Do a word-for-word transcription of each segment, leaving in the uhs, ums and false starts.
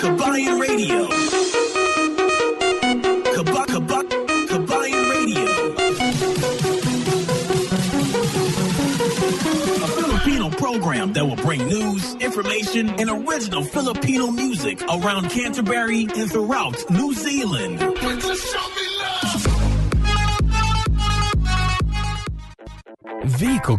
Kabayan Radio. Kaba, kaba, Kabayan Radio. A Filipino program that will bring news, information, and original Filipino music around Canterbury and throughout New Zealand. Vehicle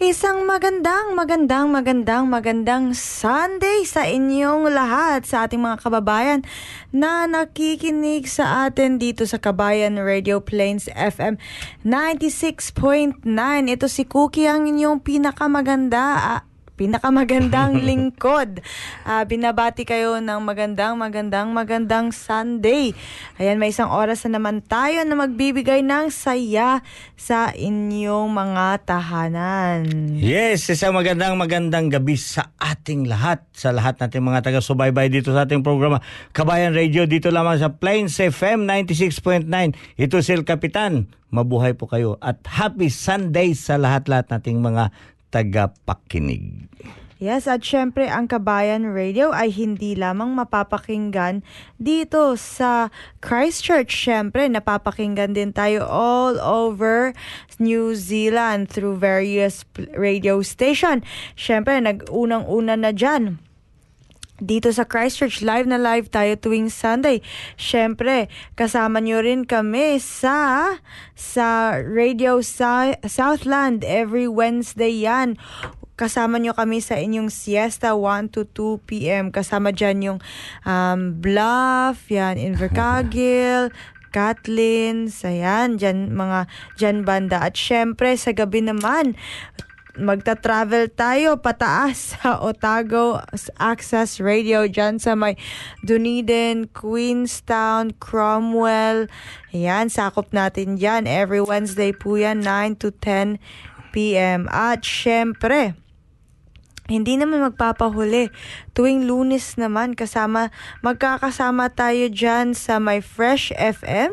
Isang magandang, magandang, magandang, magandang Sunday sa inyong lahat, sa ating mga kababayan na nakikinig sa atin dito sa Kabayan Radio Plains F M ninety-six point nine. Ito si Cookie, ang inyong pinakamaganda, uh, pinakamagandang lingkod. Uh, binabati kayo ng magandang, magandang, magandang Sunday. Ayan, may isang oras na naman tayo na magbibigay ng saya sa inyong mga tahanan. Yes, isang magandang, magandang gabi sa ating lahat. Sa lahat nating mga taga-subaybay dito sa ating programa Kabayan Radio, dito lamang sa Plains F M ninety-six point nine. Ito si El Kapitan. Mabuhay po kayo at happy Sunday sa lahat-lahat nating mga tagapakinig. Yes, at syempre ang Kabayan Radio ay hindi lamang mapapakinggan dito sa Christchurch. Syempre, napapakinggan din tayo all over New Zealand through various radio station. Syempre, nag-unang-una na dyan. Dito sa Christchurch, live na live tayo tuwing Sunday. Syempre, kasama nyo rin kami sa sa Radio sa- Southland every Wednesday yan. Kasama nyo kami sa inyong siesta one to two p.m. Kasama dyan yung um, Bluff, yan, Invercargill, Catlin, sayan, dyan, mga dyan banda. At syempre, sa gabi naman, magta-travel tayo pataas sa Otago Access Radio dyan sa may Dunedin, Queenstown, Cromwell. Ayan, sakop natin dyan. Every Wednesday po yan, nine to ten p.m. At syempre, hindi naman magpapahuli. Tuwing Lunes naman, kasama, magkakasama tayo dyan sa may Fresh F M,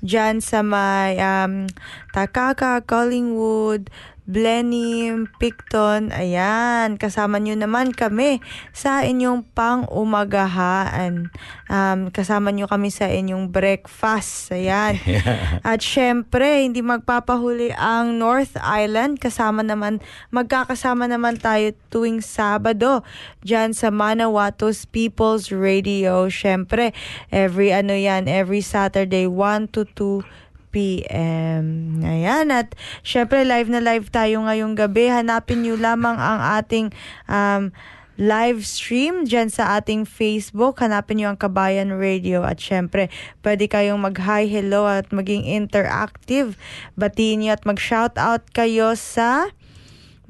dyan sa may um, Takaka, Collingwood, Blenheim, Picton, ayan, kasama nyo naman kami sa inyong pang-umagahan. Um, kasama nyo kami sa inyong breakfast, ayan. Yeah. At syempre, hindi magpapahuli ang North Island. Kasama naman, magkakasama naman tayo tuwing Sabado, dyan sa Manawatos People's Radio. Syempre, every ano yan, every Saturday, one to two p m Ayan, at syempre live na live tayo ngayong gabi. Hanapin nyo lamang ang ating um, live stream dyan sa ating Facebook. Hanapin nyo ang Kabayan Radio at syempre pwede kayong mag-hi, hello at maging interactive. Batiin nyo at mag-shoutout kayo sa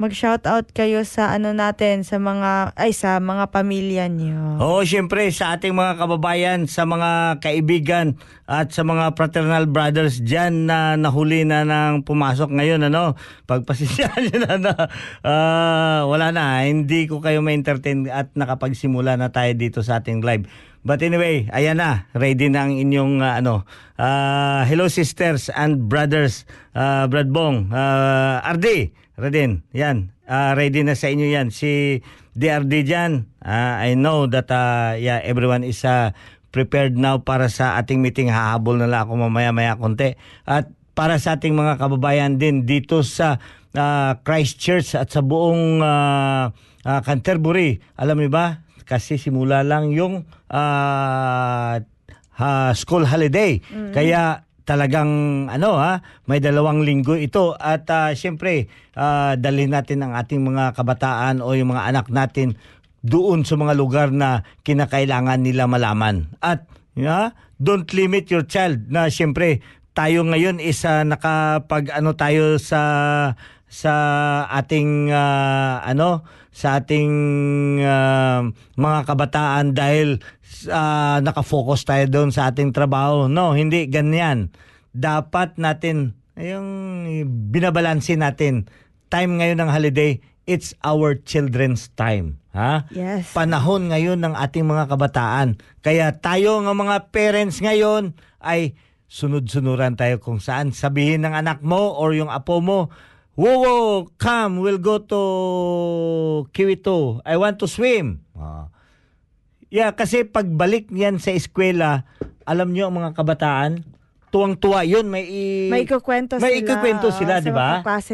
mag-shoutout kayo sa ano natin, sa mga, ay sa mga pamilya niyo. Oo, syempre sa ating mga kababayan, sa mga kaibigan at sa mga fraternal brothers dyan na nahuli na nang pumasok ngayon, ano, pagpasensyahan nyo na na, uh, wala na, hindi ko kayo ma-entertain at nakapagsimula na tayo dito sa ating live. But anyway, ayan na, ready na ang inyong uh, ano, uh, hello sisters and brothers, uh, Bradbong, uh, Ardi, Redin, yan. Uh, ready na sa inyo yan. Si D R D dyan, uh, I know that uh, yeah, everyone is uh, prepared now para sa ating meeting. Hahabol na lang ako mamaya-maya konti. At para sa ating mga kababayan din dito sa uh, Christchurch at sa buong uh, uh, Canterbury. Alam niyo ba? Kasi simula lang yung uh, uh, school holiday. Mm-hmm. Kaya talagang ano ha, may dalawang linggo ito at uh, siyempre uh, dalhin natin ang ating mga kabataan o yung mga anak natin doon sa mga lugar na kinakailangan nila malaman. At yeah, don't limit your child na siyempre tayo ngayon is uh, nakapag ano tayo sa sa ating uh, ano sa ating uh, mga kabataan dahil uh, naka-focus tayo doon sa ating trabaho. No, hindi ganyan. Dapat natin yung binabalansin natin. Time ngayon ng holiday, it's our children's time. Ha? Yes. Panahon ngayon ng ating mga kabataan. Kaya tayo ng mga parents ngayon ay sunod-sunuran tayo kung saan sabihin ng anak mo or yung apo mo, "Wowo, come, we'll go to Kiwito. I want to swim." Ah. Yeah, kasi pagbalik niyan sa eskwela, alam niyo ang mga kabataan, tuwang-tuwa yun, may i- may ikukwento sila. May ikukwento sila, oh, di ba?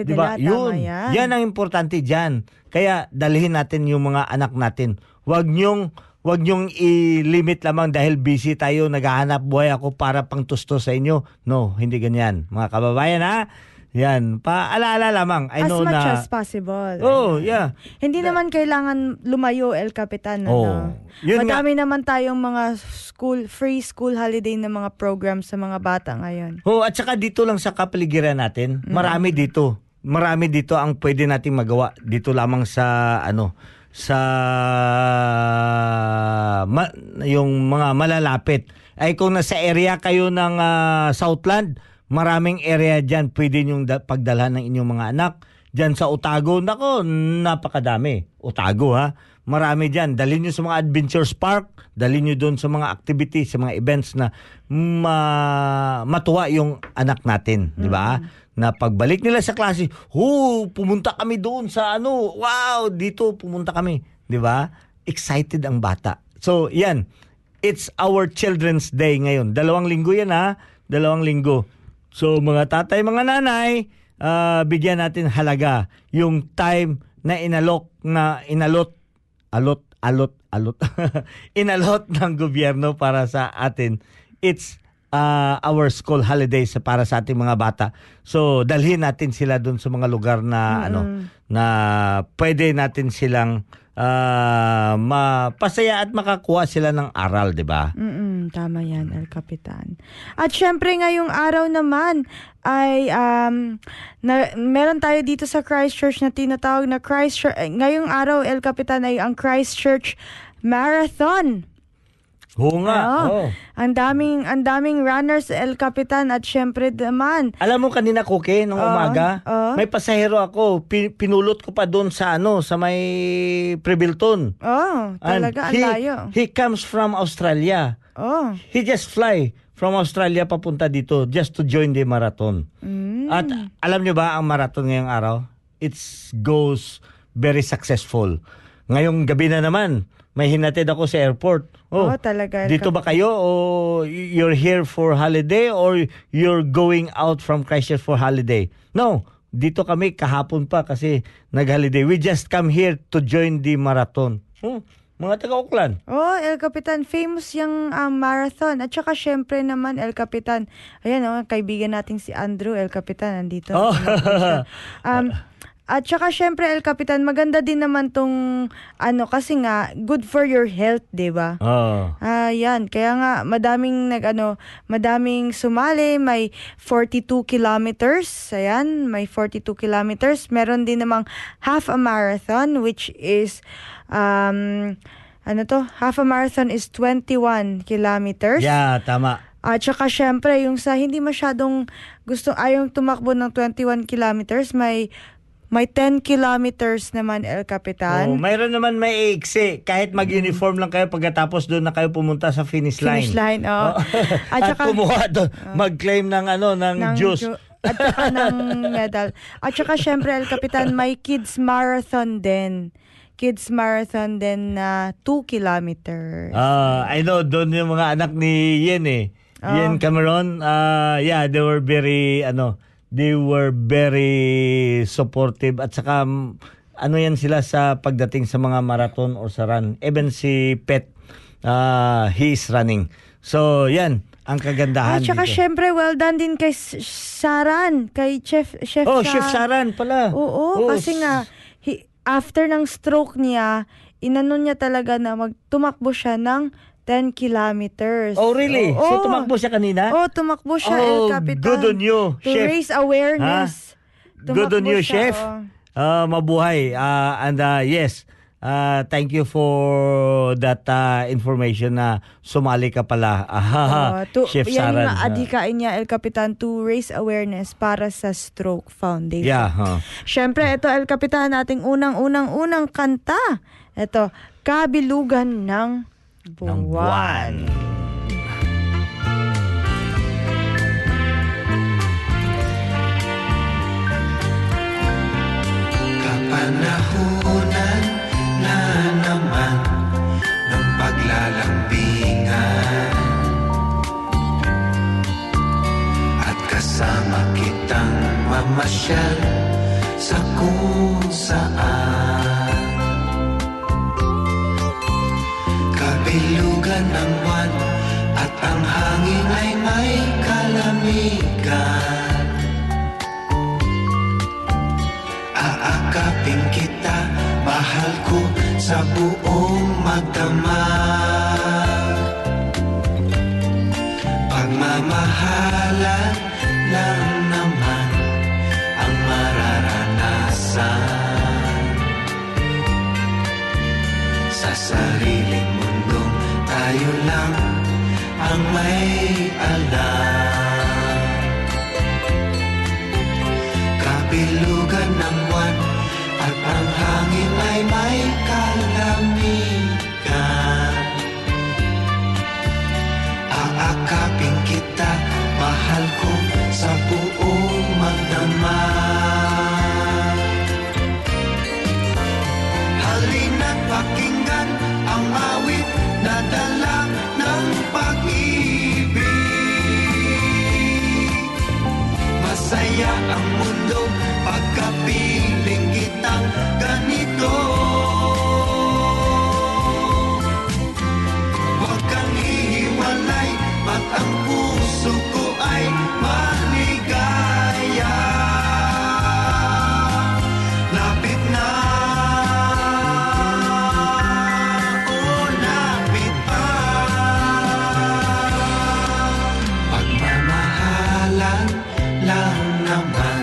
Di ba? Yun, yan. yan ang importante diyan. Kaya dalhin natin yung mga anak natin. Huwag niyong Huwag niyong i-limit lamang dahil busy tayo, naghahanap buhay ako para pangtusto sa inyo. No, hindi ganyan. Mga kababayan, ha? Yan, paalaala lamang. I as know much na, as possible. Oh, yeah. Hindi that, naman kailangan lumayo, El Capitan. Oh, ano. Madami nga naman tayong mga school, free school holiday na mga program sa mga bata ngayon. Oh, at saka dito lang sa kapaligiran natin, marami mm. dito. Marami dito ang pwede nating magawa. Dito lamang sa, ano, sa ma, yung mga malalapit. Ay kung nasa area kayo ng uh, Southland, maraming area dyan pwede niyong da- pagdalhan ng inyong mga anak. Dyan sa Otago, nako, napakadami. Otago, ha? Marami dyan. Dalhin niyo sa mga adventures park, dalhin niyo doon sa mga activities, sa mga events na ma- matuwa yung anak natin. Mm. Di ba? Na pagbalik nila sa klase, oh, pumunta kami doon sa ano, wow, dito pumunta kami. Di ba? Excited ang bata. So, yan. It's our Children's Day ngayon. Dalawang linggo yan, ha? Dalawang linggo. So, mga tatay, mga nanay, Uh, bigyan natin halaga yung time na inalok na inalot alot alot alot inalot ng gobyerno para sa atin. It's uh, our school holidays para sa ating mga bata. So dalhin natin sila doon sa mga lugar na mm-hmm. ano na pwede natin silang uh, mapasaya at makakuha sila ng aral, 'di ba? Mm, tama 'yan, El Capitan. At syempre ngayong araw naman ay um na, meron tayo dito sa Christchurch na tinatawag na Christchurch ngayong araw, El Capitan, ay ang Christchurch Marathon. Oo nga. Oh. Oh. Ang daming ang daming runners, El Capitan, at syempre naman. Alam mo kanina, Kuke, nung oh, umaga, oh. may pasahero ako, pi- pinulot ko pa doon sa ano, sa may Prebilton. Oh, talaga ang layo. He comes from Australia. Oh. He just fly from Australia papunta dito just to join the marathon. Mm. At alam niyo ba ang marathon ngayong araw? it goes very successful. Ngayong gabi na naman, may hinatid ako sa airport. Oh, oh talaga. Dito ba kayo o you're here for holiday or you're going out from Christchurch for holiday? No, dito kami kahapon pa kasi nag-holiday. We just come here to join the marathon. Hmm. Mga taga-Oakland. Oh, El Capitan. Famous yung uh, marathon. At saka syempre naman, El Capitan. Ayan, oh, kaibigan natin si Andrew, El Capitan, nandito. Oh. um, at saka syempre, El Capitan, maganda din naman tong, ano, kasi nga, good for your health, diba? Oh. Uh, yan. Kaya nga, madaming, nag, ano, madaming sumali. May forty-two kilometers. Ayan, may forty-two kilometers. Meron din namang half a marathon, which is, Um, ano to? Half a marathon is twenty-one kilometers. Yeah, tama. At saka syempre, yung sa hindi masyadong gusto, ayong tumakbo ng twenty-one kilometers, may may ten kilometers naman, El Capitan. Oh, mayroon naman may exe. Kahit mag-uniform lang kayo, pagkatapos doon na kayo pumunta sa finish line. Finish line, oo. Oh. At, At saka, kumuha doon, oh, mag-claim ng, ano, ng, ng juice. Ju- At saka ng medal. At saka syempre, El Capitan, may kids marathon din. Kids Marathon din na uh, two kilometers. Ah, uh, I know doon yung mga anak ni Yen eh. Oh. Yen Cameron, uh, yeah, they were very ano, they were very supportive at saka ano yan sila sa pagdating sa mga marathon or sa run. Even si Pet, uh, he is running. So, yan. Ang kagandahan. At saka dito, syempre, well done din kay Saran, kay Chef Chef Oh, Saran. Chef Saran pala. Oo, oo, oo, kasi nga he, after ng stroke niya, inano niya talaga na magtumakbo siya ng ten kilometers. Oh, really? Oh, so, tumakbo siya kanina? Oh, tumakbo siya, oh, El Capitan. Good on you, to Chef. To raise awareness. Good on you, siya, Chef. Oh. Uh, mabuhay. Uh, and uh, yes, uh, thank you for that uh, information na uh, sumali ka pala. Uh, to, Chef Saran. Yan yung adhikain niya, El Capitan, to raise awareness para sa Stroke Foundation. Yeah, huh. Siyempre, ito, El Capitan, ating unang-unang-unang kanta. Ito, Kabilugan ng Buwan. Ng buwan. Kapanahunan na naman ng paglalambingan at kasama kitang mamasyal sa kung saan. Kabilugan ng buwan at ang hangin ay may kalamigan. Aakapin kita, mahal ko, sa buong magdamag. Pagmamahalan lang naman ang mararanasan sa sariling mundong tayo lang ang may alam. Kabilugan ng buwan at ang hangin ay may kalamigan. Aakapin kita, mahal ko, sa buong magdamag. Halina't pakinggan ang awit na dala ng pag-ibig. Masaya ang mundo pagkapiling kitang ganito. Huwag kang hihiwalay, at ang puso ko ay maligaya. Lapit na, oh, lapit pa. Pagmamahalan lang naman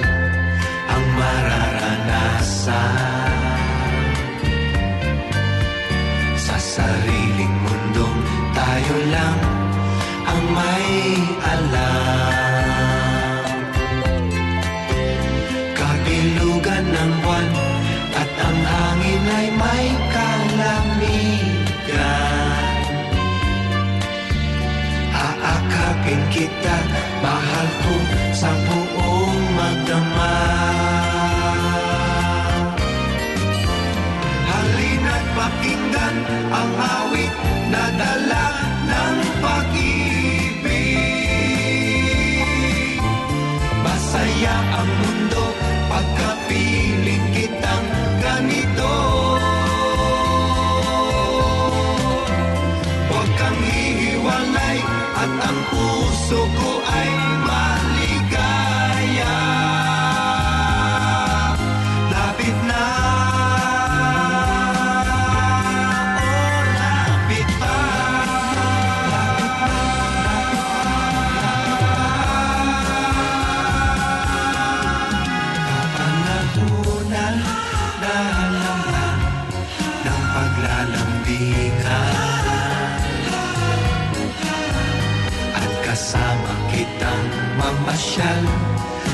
sa sariling mundong tayo lang ang may alam. Kabilugan ng buwan at ang hangin ay may kalamigan. Aakapin kita, mahal ko, sa buong magdamag. at ang puso ko ay maligaya. Lapit na, oh lapit pa, lapit na, lapit na, kapanahunan na naman ng paglalambigan. Kasama kitang mamasyal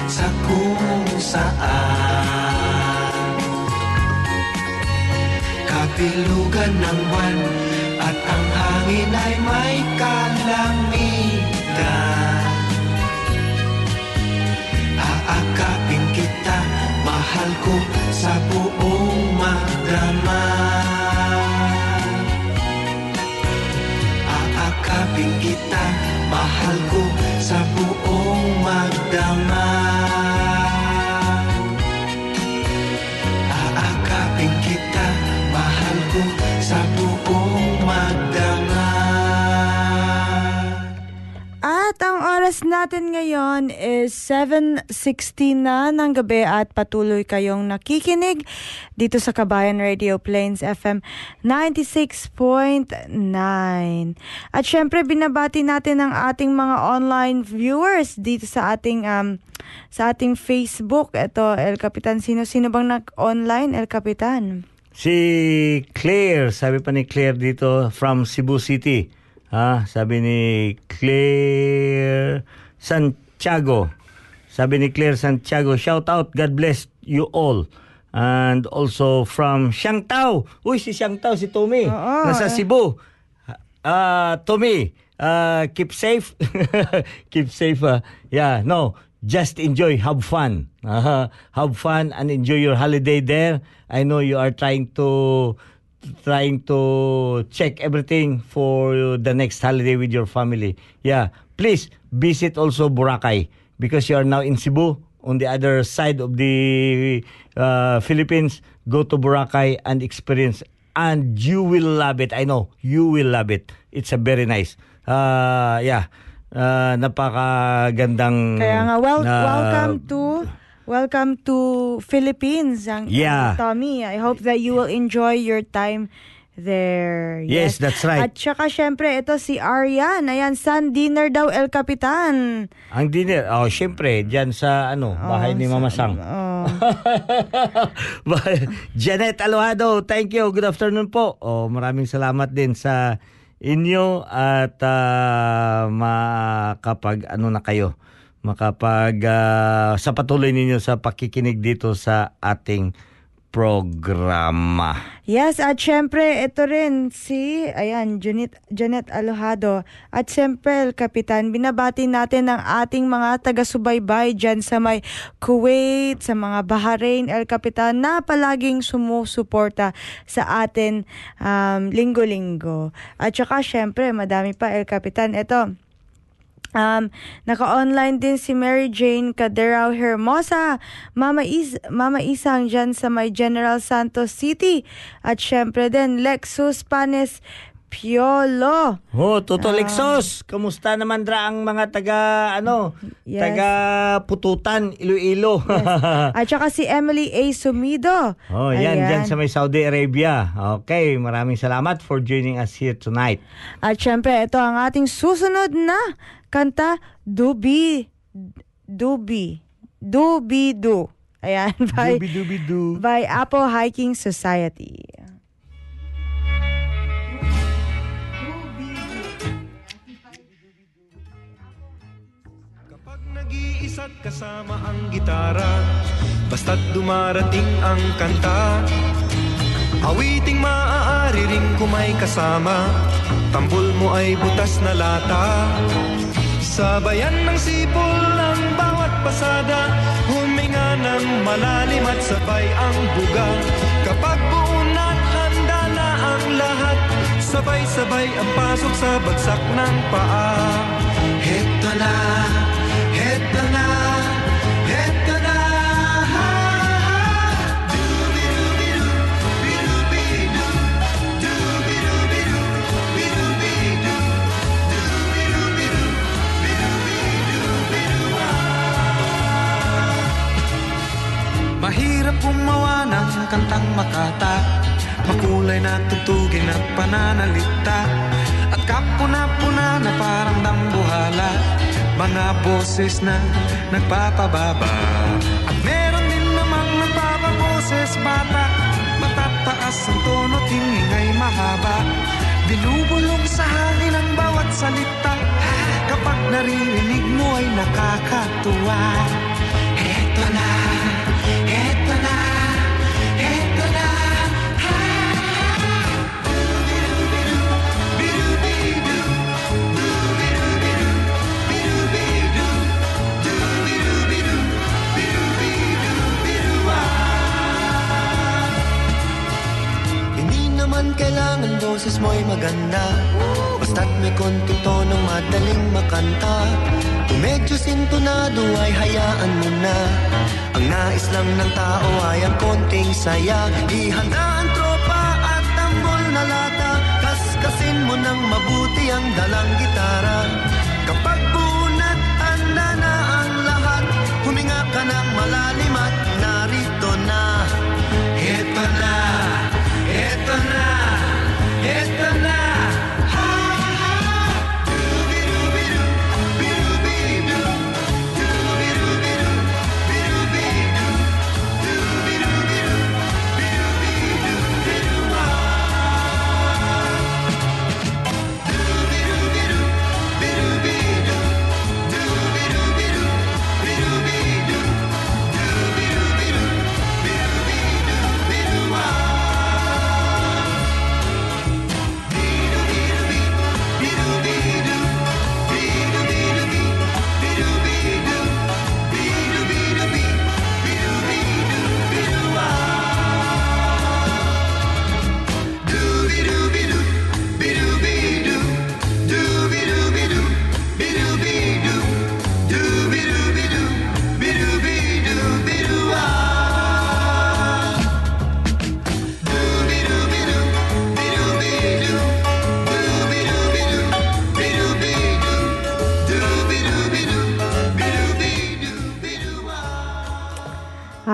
sa kung saan, kapilugan ng buwan at ang hangin ay may kalamitan. Aakapin kita, mahal ko, sa buong magdama. Aakapin kita, mahal ko, sa buong magdama. Aakapin kita, mahal ko, sa buong magdama. At ang oras natin ngayon is seven sixteen na ng gabi at patuloy kayong nakikinig dito sa Kabayan Radio, Plains F M ninety-six point nine. At syempre, binabati natin ang ating mga online viewers dito sa ating um sa ating Facebook. Ito, El Capitan, sino sino bang nag-online, El Capitan? Si Claire, sabi pa ni Claire dito from Cebu City. Ah, sabi ni Claire Santiago. Sabi ni Claire Santiago, shout out, God bless you all. And also from Siangtao. Uy, si Siangtao, si Tommy. Oo, nasa eh. Cebu. Uh, Tommy, uh, keep safe. Keep safe. Uh. Yeah, no. Just enjoy. Have fun. Uh, have fun and enjoy your holiday there. I know you are trying to trying to check everything for the next holiday with your family. Yeah. Please visit also Boracay because you are now in Cebu. On the other side of the uh, Philippines, go to Boracay and experience, and you will love it. I know you will love it. It's a very nice. Uh, yeah, uh, napakagandang. Kaya nga, well, uh, welcome to welcome to Philippines, ang yeah. Tommy. I hope that you will enjoy your time there. Yes, yes, that's right. At saka syempre, ito si Arian. Ayan, sun dinner daw, El Capitan. Ang dinner? Oh, syempre, dyan sa ano, bahay oh, ni Mama sa, Sang. Oh. Janet Alojado, thank you. Good afternoon po. Oh, maraming salamat din sa inyo at uh, makapag ano na kayo. Makapag uh, sa patuloy ninyo sa pakikinig dito sa ating programa. Yes, at syempre, ito rin si, ayan, Janet, Janet Alojado. At syempre, Kapitan, binabati natin ang ating mga taga-subaybay dyan sa may Kuwait, sa mga Bahrain, El Kapitan, na palaging sumusuporta sa atin um, linggo-linggo. At saka, syempre, madami pa, El Kapitan. Ito, Um, naka-online din si Mary Jane Caderao Hermosa, Mama, Is- Mama Isang dyan sa may General Santos City. At syempre din, Lexus Panes Piolo. Oh, Toto um, Lexus. Kamusta naman dra ang mga taga, ano, yes. taga Pututan, Iloilo. Yes. At saka si Emily A. Sumido. Oh, yan, ayan, dyan sa may Saudi Arabia. Okay, maraming salamat for joining us here tonight. At syempre, ito ang ating susunod na kanta, Dubi, Dubi, Dubidu. Ayan, by, Dubi-dubi-du. by Apo Hiking Society. Kapag nag-iisa't kasama ang gitara, basta't dumarating ang kanta, awiting maaari ring kumay kasama, tambol mo ay butas na lata. Sabayan ng sipol ang bawat pasada, huminga ng malalim at sabay ang buga. Kapag buunan, handa na ang lahat, sabay-sabay ang pasok sa bagsak ng paa. Heto na, heto na, heto na, ha, ha, dubi-dubi-doo, bi-dubi-doo, dubi-dubi-doo, bi-dubi-doo, dubi-dubi-doo. ng kantang Makata, makulay na tutugin at pananalita, at kapuna-puna na parang dambuhala, mga boses na nagpapababa. At meron din namang nagpapaboses bata, matataas ang tono, hingingay mahaba, binubulong sa hangin ang bawat salita, kapag naririnig mo ay nakakatuwa. Eto na, eto na, eto na. Hindi naman kailangan boses mo'y maganda, basta't may konting tonong madaling makanta. Kung medyo sintonado ay hayaan mo na, ang nais lang ng tao ay ang konting saya. Ihanda ang tropa at tambol na lata, kaskasin mo ng mabuti ang dalang gitara. Kapag bunat, handa na ang lahat, huminga ka ng malalim at narito na. Ito na, ito na, ito na.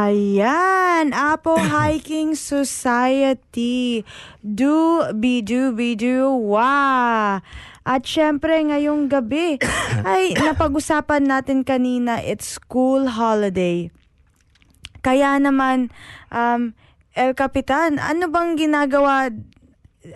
Ayan, Apo Hiking Society, do-be-do-be-do, wow! At syempre, ngayong gabi, ay napag-usapan natin kanina, it's school holiday. Kaya naman, um, El Capitan, ano bang ginagawa?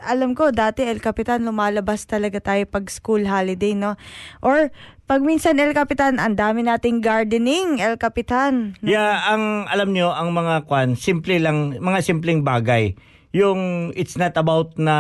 Alam ko, dati El Capitan, lumalabas talaga tayo pag school holiday, no? Or, pag minsan, El Capitan, ang dami nating gardening, El Capitan. No? Yeah, ang alam nyo, ang mga kwan, simple lang, mga simpleng bagay. Yung it's not about na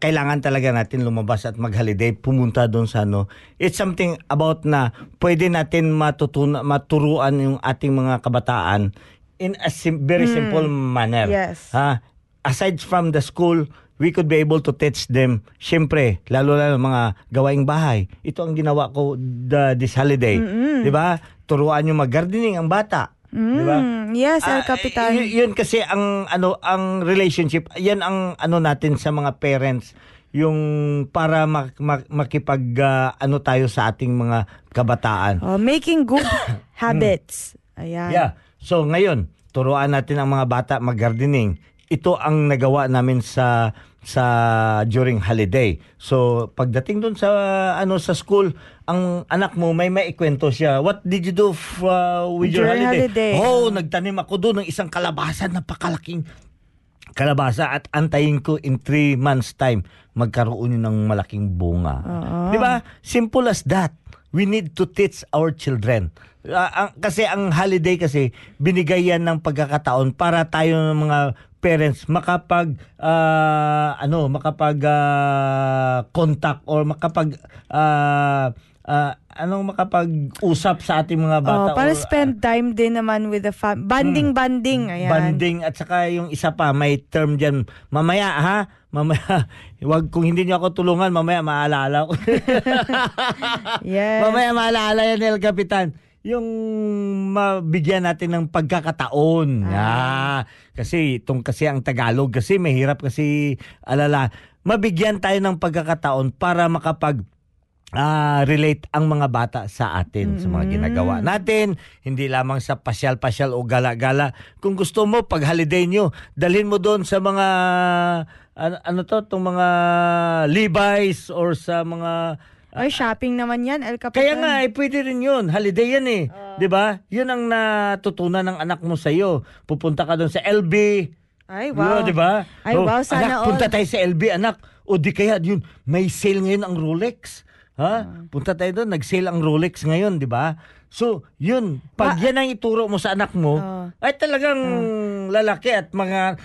kailangan talaga natin lumabas at mag-holiday, pumunta doon sa ano. It's something about na pwede natin matutuna, maturuan yung ating mga kabataan in a sim- very hmm. simple manner. Yes. Ha? Aside from the school, we could be able to teach them, syempre, lalo-lalo mga gawaing bahay. Ito ang ginawa ko the, this holiday. Mm-hmm. Diba? Turuan yung mag-gardening ang bata. Mm-hmm. Diba? Yes, El Capitan. Uh, y- yun kasi ang, ano, ang relationship, yan ang ano natin sa mga parents, yung para mak- mak- makipag, uh, ano tayo sa ating mga kabataan. Oh, making good habits. Ayan. Yeah. So, ngayon, turuan natin ang mga bata mag-gardening. Ito ang nagawa namin sa sa during holiday. So pagdating doon sa ano sa school, ang anak mo may maikwento siya. What did you do f- uh, with your holiday? holiday? Oh, nagtanim ako doon ng isang kalabasa, napakalaking kalabasa, at antayin ko in three months time magkaroon yun ng malaking bunga. Uh-huh. 'Di ba? Simple as that. We need to teach our children. Uh, ang, kasi ang holiday kasi binigay yan ng pagkakataon para tayo ng mga parents makapag uh, ano makapag uh, contact or makapag uh, uh, anong makapag-usap sa ating mga bata. Oh, para or, spend time din naman with the family. Banding, hmm, banding. Ayan. Banding. At saka yung isa pa, may term dyan. Mamaya, ha? Mamaya, wag, kung hindi niyo ako tulungan, mamaya maalala ko. Yes. Mamaya maalala yan, El Capitan. Yung mabigyan natin ng pagkakataon. Ah. Ah, kasi itong kasi ang Tagalog kasi mahirap kasi alala. Mabigyan tayo ng pagkakataon para makapag Uh, relate ang mga bata sa atin, mm-hmm, sa mga ginagawa natin, hindi lamang sa pasyal-pasyal o gala-gala. Kung gusto mo, pag holiday nyo, dalhin mo doon sa mga ano, ano to, itong mga Levi's or sa mga uh, ay, shopping naman yan, El Capitan. Kaya nga, eh, pwede rin yun. Holiday yan eh. Uh, diba? Yun ang natutunan ng anak mo sa'yo. Pupunta ka doon sa L B. Ay, wow. Diba? Ay, so, wow, sana anak, all. Punta tayo sa L B, anak. O di kaya yun, may sale ngayon ang Rolex. Ha? Punta tayo doon, nag-sale ang Rolex ngayon, di ba? So, yun, pag yan ang ituro mo sa anak mo, oh, ay talagang oh, lalaki at mga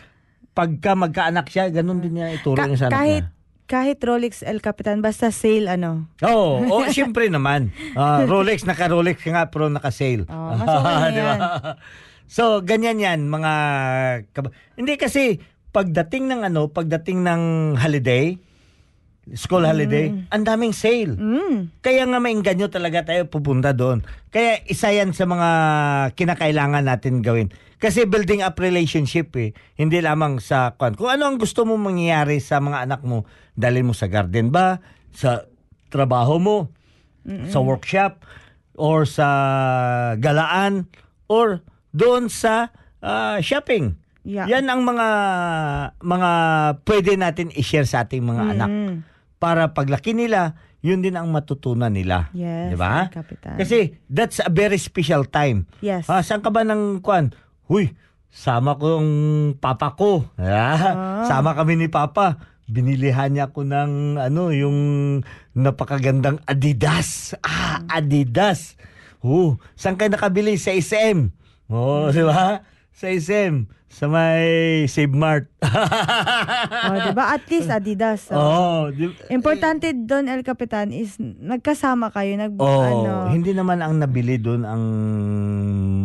pagka magkaanak siya, ganun din niya ituro Ka- niya sa anak kahit, niya. Kahit Rolex, El Capitan, basta sale, ano? Oo, oh, oh, siyempre naman. Uh, Rolex, naka-Rolex nga, pero naka-sale. Oh, mas okay na yan. So, ganyan yan, mga... Kab- Hindi kasi, pagdating ng ano, pagdating ng holiday... School holiday, mm, ang daming sale. Mm. Kaya nga mainganyo talaga tayo pupunta doon. Kaya isa yan sa mga kinakailangan natin gawin. Kasi building up relationship eh. Hindi lamang sa kung ano ang gusto mo mangyayari sa mga anak mo. Dalhin mo sa garden ba? Sa trabaho mo? Mm-mm. Sa workshop? Or sa galaan? Or doon sa uh, shopping? Yeah. Yan ang mga mga pwede natin i-share sa ating mga mm-hmm anak. Para paglaki nila, yun din ang matutunan nila. Yes, diba? Kapitan. Kasi that's a very special time. Yes. Ah, saan ka ba ng kwan? Huy, sama ko yung papa ko. Ah, oh. Sama kami ni papa. Binilihan niya ko ng ano, yung napakagandang Adidas. Ah, mm-hmm. Adidas. Oh, saan kayo nakabili? Sa S M. Oh, mm-hmm, diba? Sa S M. Sa may Save Mart. Oh, diba? At least Adidas. So. Oh, di- importante doon, El Capitan, is nagkasama kayo. Nag- oh, ano, hindi naman ang nabili doon ang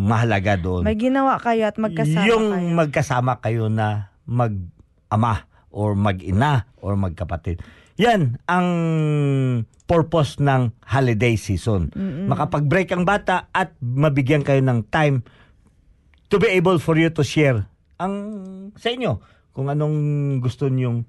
mahalaga doon. May ginawa kayo at magkasama yung kayo. Yung magkasama kayo na mag-ama or mag-ina or magkapatid. Yan ang purpose ng holiday season. Mm-mm. Makapag-break ang bata at mabigyan kayo ng time to be able for you to share ang sa inyo kung anong gusto niyong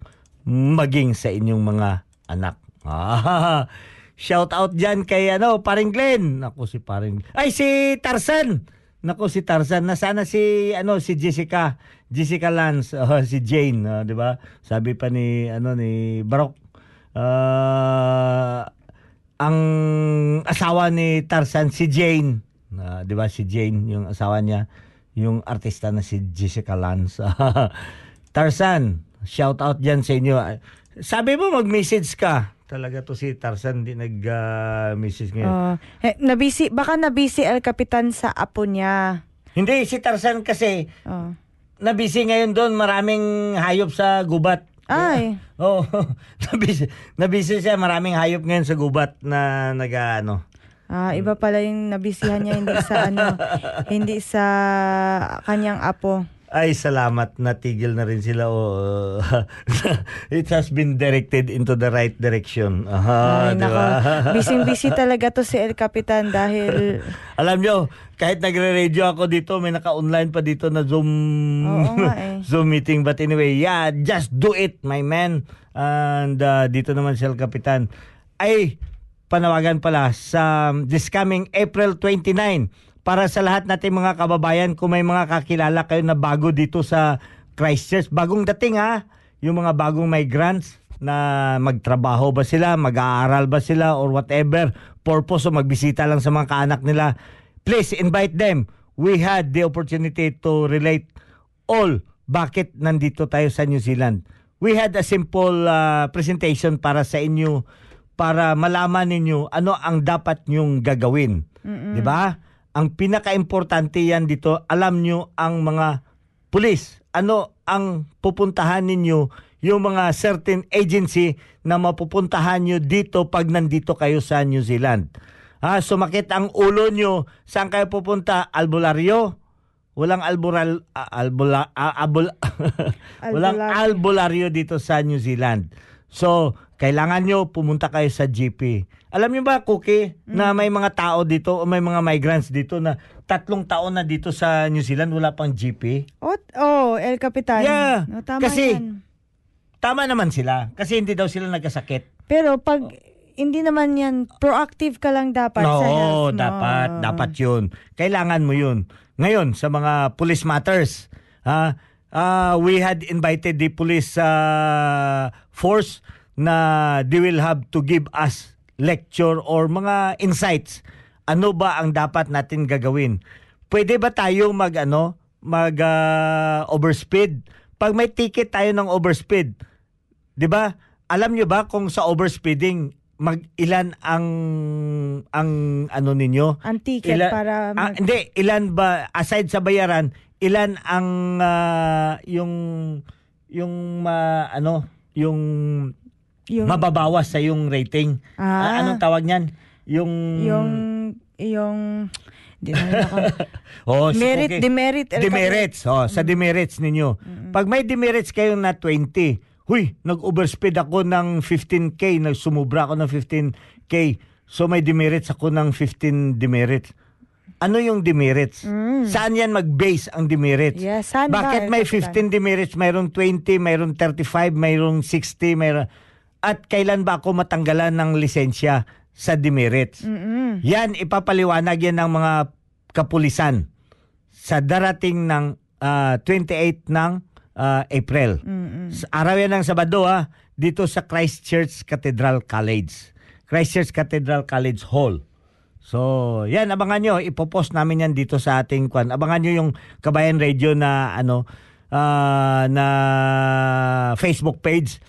maging sa inyong mga anak. Ah, shout out diyan kay ano, Paring Glenn. Nako si Paring. Ay si Tarzan. Nako si Tarzan. Nasana si ano si Jessica, Jessica Lance, uh, si Jane, uh, 'di ba? Sabi pa ni ano ni Barok, uh, ang asawa ni Tarzan si Jane, uh, 'di ba? Si Jane yung asawa niya. Yung artista na si Jessica Lance. Tarzan, shout out dyan sa inyo. Sabi mo mag-message ka. Talaga to si Tarzan, di nag-message uh, ngayon. Uh, eh, nabisi, baka nabisi El Capitan sa apo niya. Hindi, si Tarzan kasi uh. nabisi ngayon doon. Maraming hayop sa gubat. Ay. Oo, oh, nabisi, nabisi siya. Maraming hayop ngayon sa gubat na nag-ano. Ah, iba pala yung nabisihan niya, hindi sa ano, hindi sa kanyang apo. Ay, salamat. Natigil na rin sila. Oh. It has been directed into the right direction. Aha, ay, diba? Nako. Bising-busy talaga to si El Capitan dahil... Alam nyo, kahit nagre-radio ako dito, may naka-online pa dito na Zoom eh. Zoom meeting. But anyway, yeah, just do it, my man. And uh, dito naman si El Capitan. Ay... panawagan pala sa this coming April twenty-ninth para sa lahat nating mga kababayan, kung may mga kakilala kayo na bago dito sa Christchurch, bagong dating ha, yung mga bagong migrants na magtrabaho ba sila, mag-aaral ba sila or whatever, purpose o magbisita lang sa mga kaanak nila, please invite them. We had the opportunity to relate all bakit nandito tayo sa New Zealand. We had a simple uh, presentation para sa inyo para malaman ninyo ano ang dapat nyong gagawin. Mm-mm. Diba? Ang pinaka-importante yan dito, alam nyo ang mga pulis. Ano ang pupuntahan ninyo, yung mga certain agency na mapupuntahan nyo dito pag nandito kayo sa New Zealand. Ha? Sumakit ang ulo nyo, saan kayo pupunta? Albularyo? Walang albural... Uh, albula, uh, abul, walang albularyo dito sa New Zealand. So, kailangan nyo, pumunta kayo sa G P. Alam nyo ba, Cookie, mm. na may mga tao dito o may mga migrants dito na tatlong taon na dito sa New Zealand, wala pang G P? Oo, oh, El Capitan. Yeah. No, tama kasi, yan. Tama naman sila. Kasi hindi daw sila nagkasakit. Pero pag hindi naman yan, proactive ka lang dapat no, sa health mo. Oo, dapat, dapat yun. Kailangan mo yun. Ngayon, sa mga police matters, ha, uh, we had invited the police uh, force na they will have to give us lecture or mga insights. Ano ba ang dapat natin gagawin? Pwede ba tayong mag, ano, mag uh, overspeed? Pag may ticket tayo ng overspeed, di ba? Alam nyo ba kung sa overspeeding, mag ilan ang ang ano ninyo? Ang ticket ilan, para... Mag- ah, hindi, ilan ba, aside sa bayaran, ilan ang uh, yung yung uh, ano, yung, yung mababawas sa yung rating? Ah, anong tawag niyan? Yung... Yung... yung oh, merit, okay. Demerit. Demerits. Oh, sa demerits ninyo. Mm-hmm. Pag may demerits kayong na twenty, huy, nag-overspeed ako ng fifteen K, nagsumubra ako ng fifteen K. So may demerits ako ng fifteen demerits. Ano yung demerits? Mm. Saan yan mag-base ang demerits? Yeah, bakit ba? May fifteen demerits, mayroong twenty, mayroong thirty-five, mayroong sixty, mayroong... At kailan ba ako matanggalan ng lisensya sa demerits? Mm-mm. Yan, ipapaliwanag yan ng mga kapulisan sa darating ng uh, twenty-eight ng Uh, April. Mm-hmm. Araw yan ng Sabado, ha, dito sa Christchurch Cathedral College. Christchurch Cathedral College Hall. So, yan, abangan nyo. Ipopost namin yan dito sa ating kwan. Abangan nyo yung Kabayan Radio na ano, uh, na Facebook page.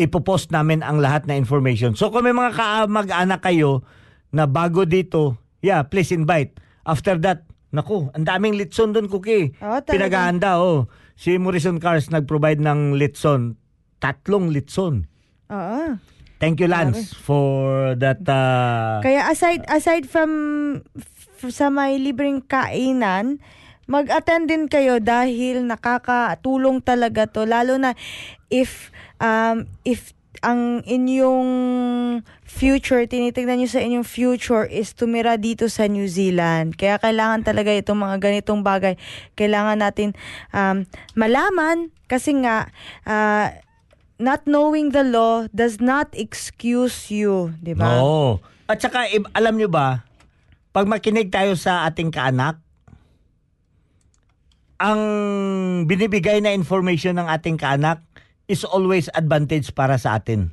Ipopost namin ang lahat na information. So, kung may mga kamag-anak kayo na bago dito, yeah, please invite. After that, naku, ang daming litson doon, Cookie. Oh, pinag-aanda, oh. Si Morrison Cars nag-provide ng litson. Tatlong litson. Oo. Thank you, Lance, okay, for that. Uh, Kaya aside aside from f- sa may libreng kainan, mag-attend din kayo dahil nakakatulong talaga to. Lalo na if, um, if ang inyong future, tinitignan nyo sa inyong future is tumira dito sa New Zealand. Kaya kailangan talaga itong mga ganitong bagay. Kailangan natin um, malaman kasi nga uh, not knowing the law does not excuse you. Diba? Oo. At saka alam nyo ba, pag makinig tayo sa ating kaanak, ang binibigay na information ng ating kaanak is always advantage para sa atin.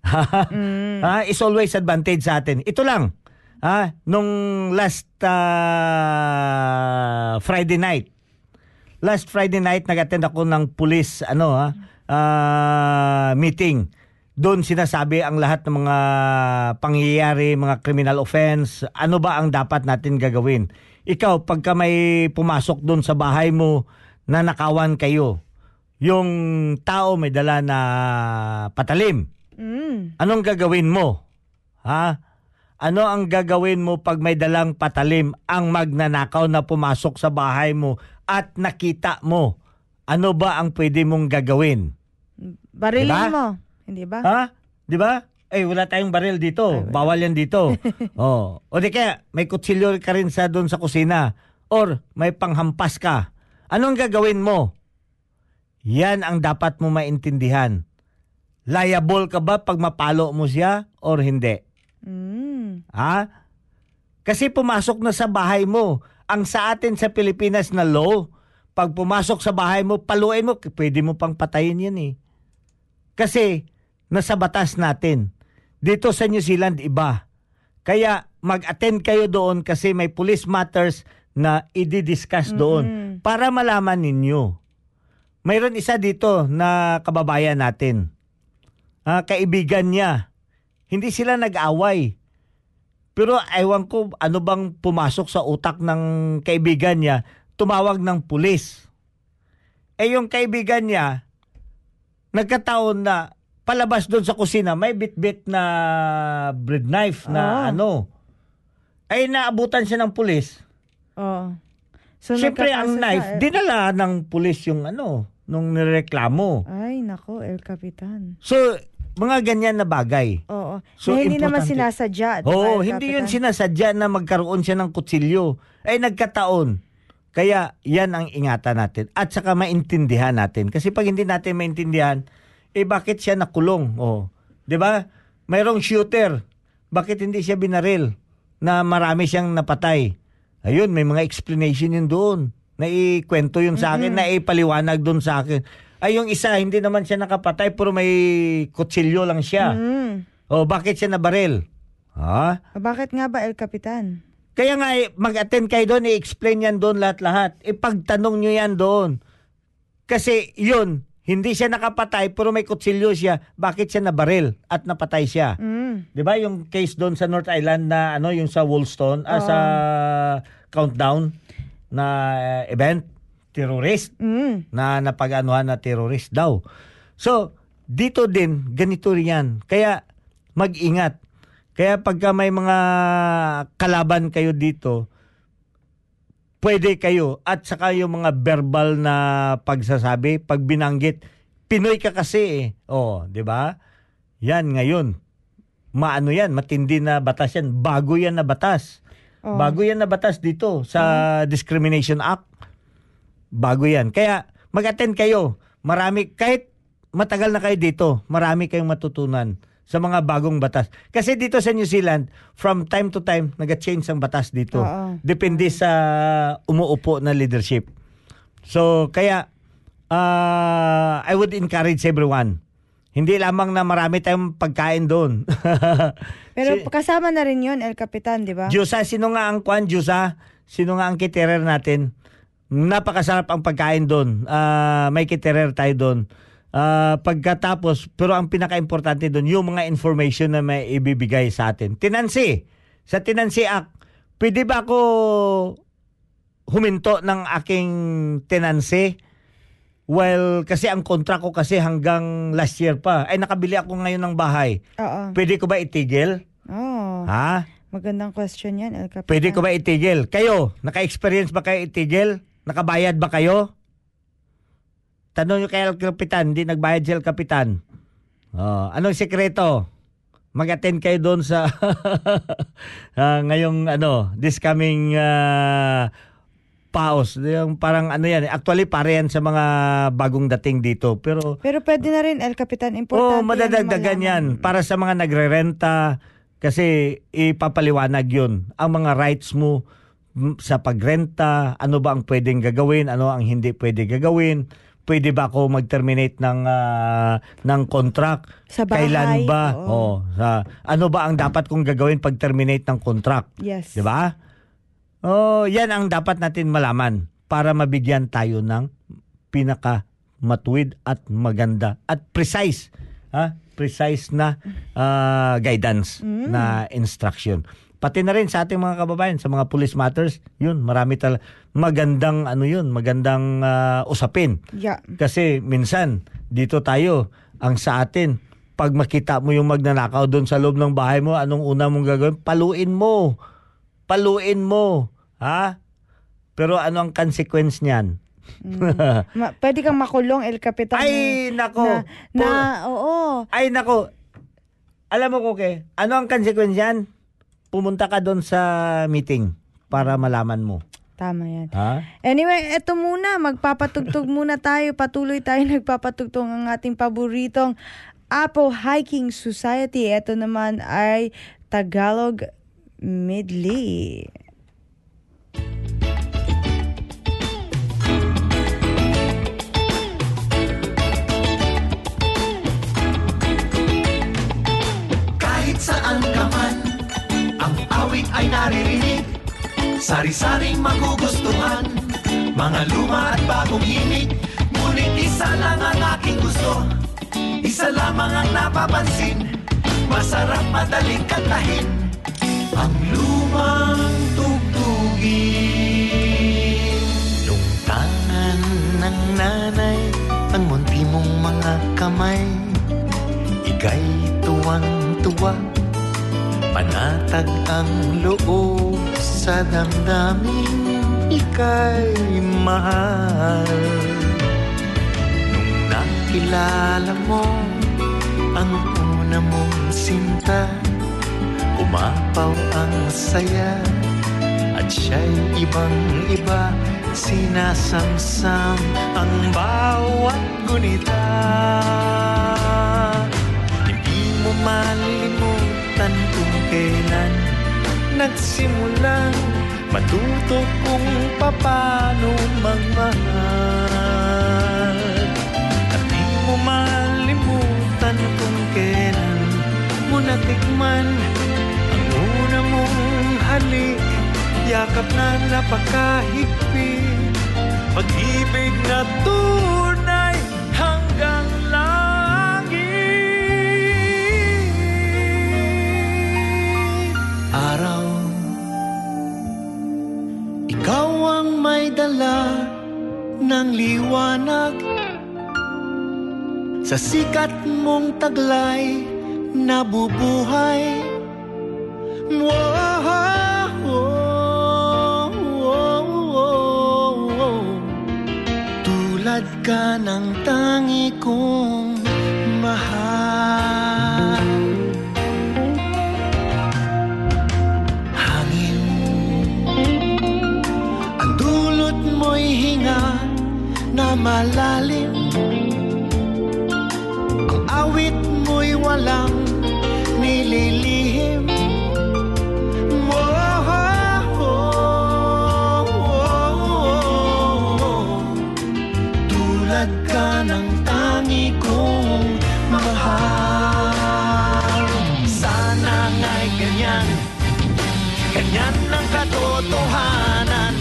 mm. Ha? Is always advantage sa atin. Ito lang. Ha? Nung last uh, Friday night. Last Friday night, nag-attend ako ng police ano, ha? Uh, meeting. Doon sinasabi ang lahat ng mga pangyayari, mga criminal offense. Ano ba ang dapat natin gagawin? Ikaw, pagka may pumasok doon sa bahay mo, nanakawan kayo. Yung tao may dala na patalim. Mm. Anong gagawin mo? Ha? Ano ang gagawin mo pag may dalang patalim ang magnanakaw na pumasok sa bahay mo at nakita mo? Ano ba ang pwede mong gagawin? Barilin diba? Mo. Hindi ba? Ha? Di ba? Eh, wala tayong baril dito. Ay, bawal yan dito. Oh. O di kaya, may kutsilyo ka rin sa doon sa kusina. Or may panghampas ka. Anong gagawin mo? Yan ang dapat mo maintindihan. Liable ka ba pag mapalo mo siya or hindi? Mm. Ha? Kasi pumasok na sa bahay mo. Ang sa atin sa Pilipinas na law, pag pumasok sa bahay mo, paluin mo, pwede mo pang patayin yan eh. Kasi nasa batas natin. Dito sa New Zealand, iba. Kaya mag-attend kayo doon kasi may police matters na i-discuss doon. Mm-hmm. Para malaman ninyo. Mayroon isa dito na kababayan natin. Ah, kaibigan niya. Hindi sila nag-away. Pero aywan ko ano bang pumasok sa utak ng kaibigan niya, tumawag ng pulis. Eh yung kaibigan niya, nagkataon na palabas doon sa kusina, may bit-bit na bread knife na ah. ano. Ay naabutan siya ng pulis. Oo. Oh. So, siyempre, ang knife, dinala ng pulis yung ano, nung nireklamo. Ay, nako, El Capitan. So, mga ganyan na bagay. Oo. So, na hindi naman sinasadya. Oo, hindi Capitan. Yun sinasadya na magkaroon siya ng kutsilyo. Ay, nagkataon. Kaya, yan ang ingatan natin. At saka maintindihan natin. Kasi pag hindi natin maintindihan, eh, bakit siya nakulong? Oo. Diba? mayroong shooter, bakit hindi siya binaril na marami siyang napatay? Ayun, may mga explanation yun doon. Naikwento yun sa akin, mm-hmm. naipaliwanag doon sa akin. Ay, yung isa, hindi naman siya nakapatay, pero may kutsilyo lang siya. Mm-hmm. O, bakit siya nabaril? Ha? O, bakit nga ba, El Capitan? Kaya nga, mag-attend kayo doon, i-explain yan doon lahat-lahat. Ipagtanong nyo yan doon. Kasi yun, hindi siya nakapatay, pero may kutsilyo siya. Bakit siya nabaril at napatay siya? Mm. Di ba yung case doon sa North Island na ano, yung sa Wollstone, oh. ah, sa countdown na uh, event, terrorist, mm. na napag-anuhan na terrorist daw. So, dito din, ganito rin yan. Kaya, mag-ingat. Kaya pagka may mga kalaban kayo dito, pwede kayo, at saka yung mga verbal na pagsasabi, pag binanggit, Pinoy ka kasi eh. O, di ba? Yan ngayon. Maano yan, matindi na batas yan. Bago yan na batas. Oh. Bago yan na batas dito sa oh. Discrimination Act. Bago yan. Kaya mag-attend kayo. Marami, kahit matagal na kayo dito, marami kayong matutunan sa mga bagong batas. Kasi dito sa New Zealand, from time to time, nag-change ang batas dito. Oo. Depende sa umuupo na leadership. So, kaya, uh, I would encourage everyone. Hindi lamang na marami tayong pagkain doon. Pero si, kasama na rin yun, El Capitan, di ba? Diyosa, sino nga ang kwan, Diyosa? Sino nga ang kiterer natin? Napakasarap ang pagkain doon. Uh, may kiterer tayo doon. Uh, pagkatapos, pero ang pinaka-importante doon, yung mga information na may ibibigay sa atin. Tinansi. Sa Tinansi Act, pwede ba ako huminto ng aking tinansi? Well, kasi ang kontra ko kasi hanggang last year pa. Ay, nakabili ako ngayon ng bahay. Oo. Pwede ko ba itigil? Oo. Ha? Magandang question yan, El Capitan. Pwede ko ba itigil? Kayo, naka-experience ba kayo itigil? Nakabayad ba kayo? Tanong nyo kay El Capitan, hindi nagbayad si El Capitan. Oh, anong sekreto? Mag-attend kayo doon sa uh, ngayong ano, this coming uh, paos. Yung parang ano yan, actually pare yan sa mga bagong dating dito. Pero pero pwede na rin El Capitan, importante. Oh, madadagdagan yan, yan para sa mga nagrerenta kasi ipapaliwanag yun. Ang mga rights mo sa pagrenta, ano ba ang pwedeng gagawin, ano ang hindi pwede gagawin. Pwede ba ako mag-terminate ng uh, ng contract? Sa bahay, kailan ba? Oo. O, sa, ano ba ang dapat kong gagawin pag-terminate ng contract? Yes. Di ba? Oh, yan ang dapat natin malaman para mabigyan tayo ng pinaka matuwid at maganda at precise, ha? Precise na uh, guidance, mm. na instruction. Pati na rin sa ating mga kababayan, sa mga police matters, yun, marami talaga. Magandang, ano yun, magandang uh, usapin. Yeah. Kasi minsan, dito tayo, ang sa atin, pag makita mo yung magnanakaw doon sa loob ng bahay mo, anong una mong gagawin? Paluin mo. Paluin mo. Ha? Pero ano ang consequence niyan? Mm. Ma- pwede kang makulong, El Capitan. Ay, nako. Na, na, na, oo. Ay, nako. Alam mo, Kuke, ano ang consequence niyan? Pumunta ka doon sa meeting para malaman mo. Tama yan. Ha? Anyway, eto muna. Magpapatugtog muna tayo. Patuloy tayo nagpapatugtog ang ating paboritong Apo Hiking Society. Eto naman ay Tagalog Medley. Kahit saan ka man, ang awit ay naririnig, sari-saring magugustuhan, mga luma at bagong himig. Ngunit isa lang ang aking gusto, isa lamang ang napapansin, masarap madaling kantahin, ang lumang tugtugin. Lungtangan ng nanay, ang munti mong mga kamay, ika'y tuwang-tuwa, panatag ang loob sa damdamin, ika'y mahal. Nung nakilala mo ang una mong sinta, umapaw ang saya at siya'y ibang-iba. Sinasamsam ang bawat gunita, hindi mo malilimutan kung kailan nagsimulan, matuto kung paano magmahal. At di mo malimutan kung kailan mo natikman ang una mong halik, yakap na napakahigpit, pag-ibig na tunay hanggang langit. Araw, ikaw ang may dala ng liwanag, sa sikat mong taglay nabubuhay. Tulad ka ng tangi kong mahal. Hangin, ang dulot mo'y hinga na malalim, ang awit mo'y walang nililihim. Ng tangi kong mahal. Sana nga'y ganyan, ganyan ang katotohanan,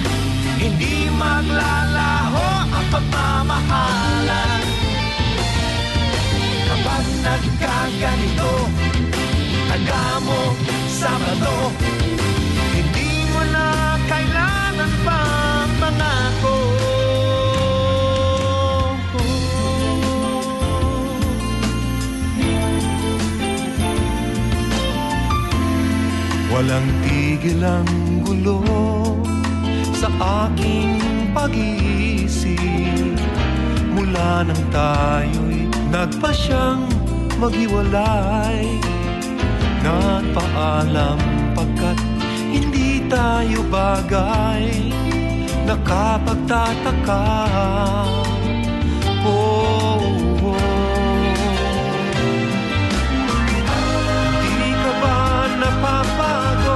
hindi maglalaho ang pagmamahalan. Kapag nagkaganito, taga mo sa bato, hindi mo na kailangan pa mangako. Walang tigil ang gulo sa aking pag-iisip, mula nang tayo'y nagpasyang maghiwalay. Nagpaalam pagkat hindi tayo bagay, nakapagtataka. Oh, di ka ba napapagod?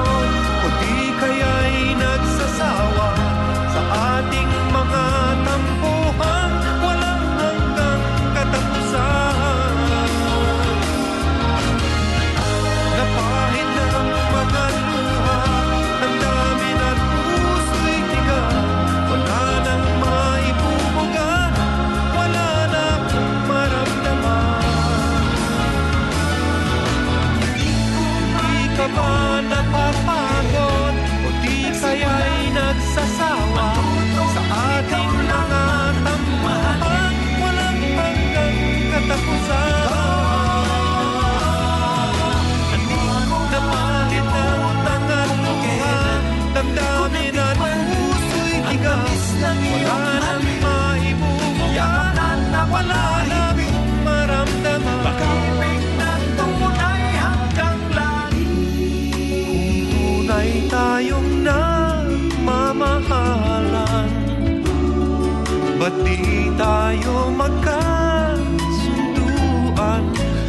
Ba't di tayo magkasunduan?